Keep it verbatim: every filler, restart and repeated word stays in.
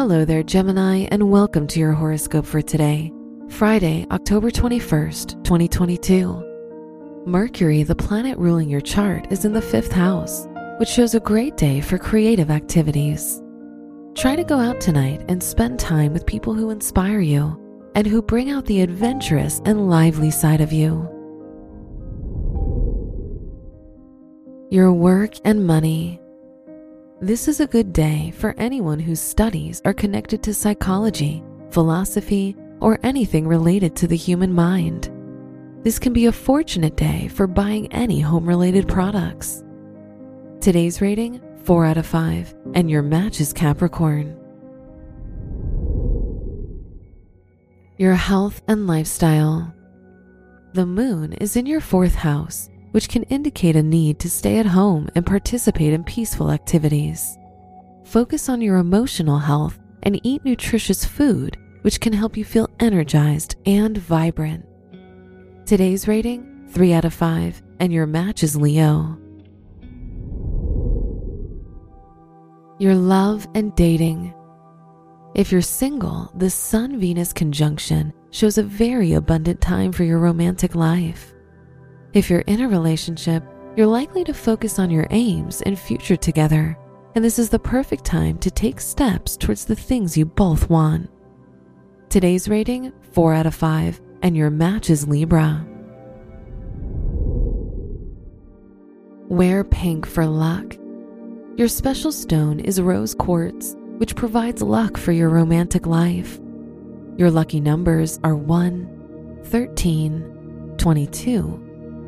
Hello there, Gemini, and welcome to your horoscope for today, Friday, October twenty-first, twenty twenty-two. Mercury, the planet ruling your chart, is in the fifth house, which shows a great day for creative activities. Try to go out tonight and spend time with people who inspire you and who bring out the adventurous and lively side of you. Your work and money. This is a good day for anyone whose studies are connected to psychology, philosophy, or anything related to the human mind. This can be a fortunate day for buying any home-related products. Today's rating, four out of five, and your match is Capricorn. Your health and lifestyle. The moon is in your fourth house, which can indicate a need to stay at home and participate in peaceful activities. Focus on your emotional health and eat nutritious food, which can help you feel energized and vibrant. Today's rating, three out of five, and your match is Leo. Your love and dating. If you're single, the Sun-Venus conjunction shows a very abundant time for your romantic life. If you're in a relationship, you're likely to focus on your aims and future together, and this is the perfect time to take steps towards the things you both want. Today's rating, four out of five, and your match is Libra. Wear pink for luck. Your special stone is rose quartz, which provides luck for your romantic life. Your lucky numbers are one, thirteen, twenty-two,